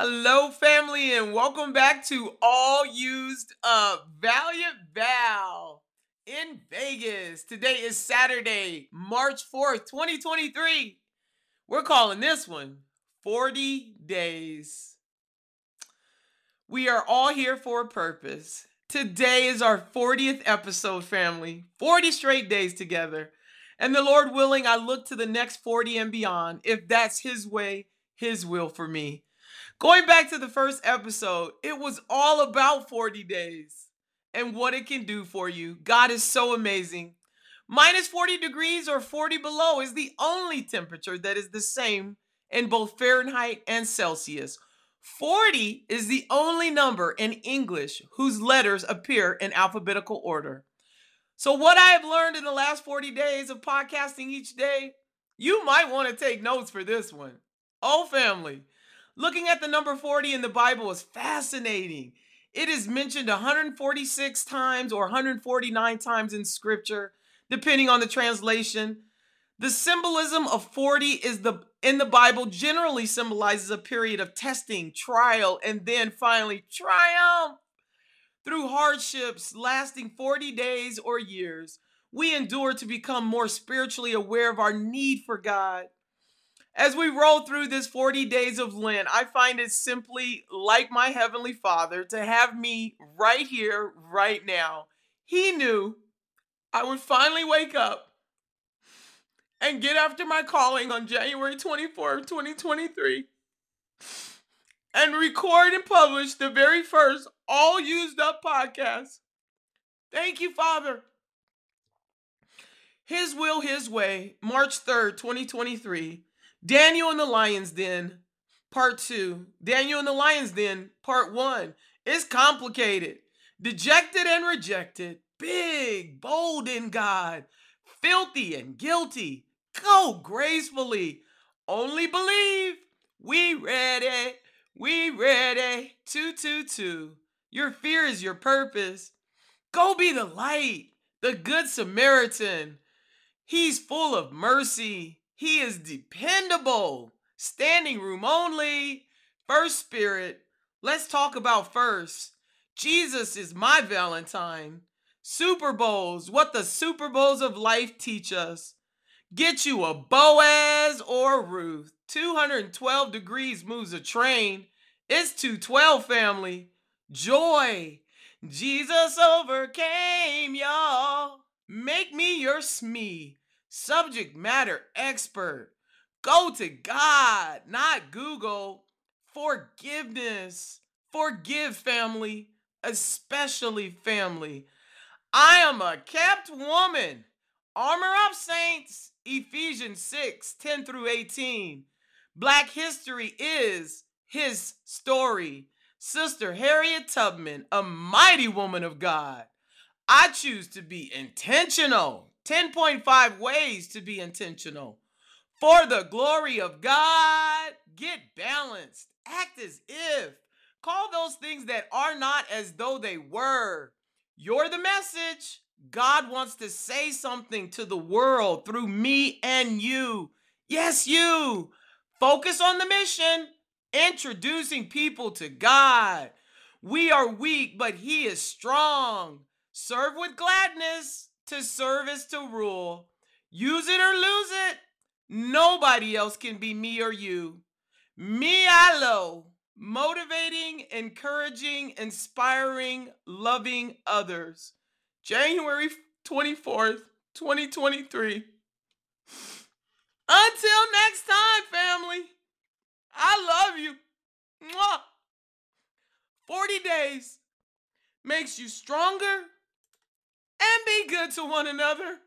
Hello, family, and welcome back to All Used Up. Valiant Val in Vegas. Today is Saturday, March 4th, 2023. We're calling this one 40 Days. We are all here for a purpose. Today is our 40th episode, family. 40 straight days together. And the Lord willing, I look to the next 40 and beyond. If that's His way, His will for me. Going back to the first episode, it was all about 40 days and what it can do for you. God is so amazing. Minus 40 degrees or 40 below is the only temperature that is the same in both Fahrenheit and Celsius. 40 is the only number in English whose letters appear in alphabetical order. So what I have learned in the last 40 days of podcasting each day, you might want to take notes for this one. Oh, family, looking at the number 40 in the Bible is fascinating. It is mentioned 146 times or 149 times in Scripture, depending on the translation. The symbolism of 40 in the Bible generally symbolizes a period of testing, trial, and then finally triumph. Through hardships lasting 40 days or years, we endure to become more spiritually aware of our need for God. As we roll through this 40 days of Lent, I find it simply like my Heavenly Father to have me right here, right now. He knew I would finally wake up and get after my calling on January 24th, 2023. And record and publish the very first All Used Up podcast. Thank you, Father. His will, His way, March 3rd, 2023. Daniel in the Lion's Den, part 2. Daniel in the Lion's Den, part 1. It's complicated. Dejected and rejected. Big, bold in God. Filthy and guilty. Go gracefully. Only believe. We read it. We ready, 222. Your fear is your purpose. Go be the light, the good Samaritan. He's full of mercy. He is dependable. Standing room only. First Spirit. Let's talk about first. Jesus is my Valentine. Super Bowls, what the Super Bowls of life teach us. Get you a Boaz or Ruth. 212 degrees moves a train. It's 212, family. Joy. Jesus overcame, y'all. Make me your SME. Subject matter expert. Go to God, not Google. Forgiveness. Forgive, family. Especially family. I am a kept woman. Armor up, saints. Ephesians 6, 10 through 18. Black history is his story. Sister Harriet Tubman, a mighty woman of God. I choose to be intentional. 10.5 ways to be intentional. For the glory of God, get balanced. Act as if. Call those things that are not as though they were. You're the message. God wants to say something to the world through me and you. Yes, you. Focus on the mission, introducing people to God. We are weak, but He is strong. Serve with gladness. To serve is to rule. Use it or lose it. Nobody else can be me or you. MEILO, motivating, encouraging, inspiring, loving others. January 24th, 2023. Until next time, family, I love you. Mwah. 40 days makes you stronger, and be good to one another.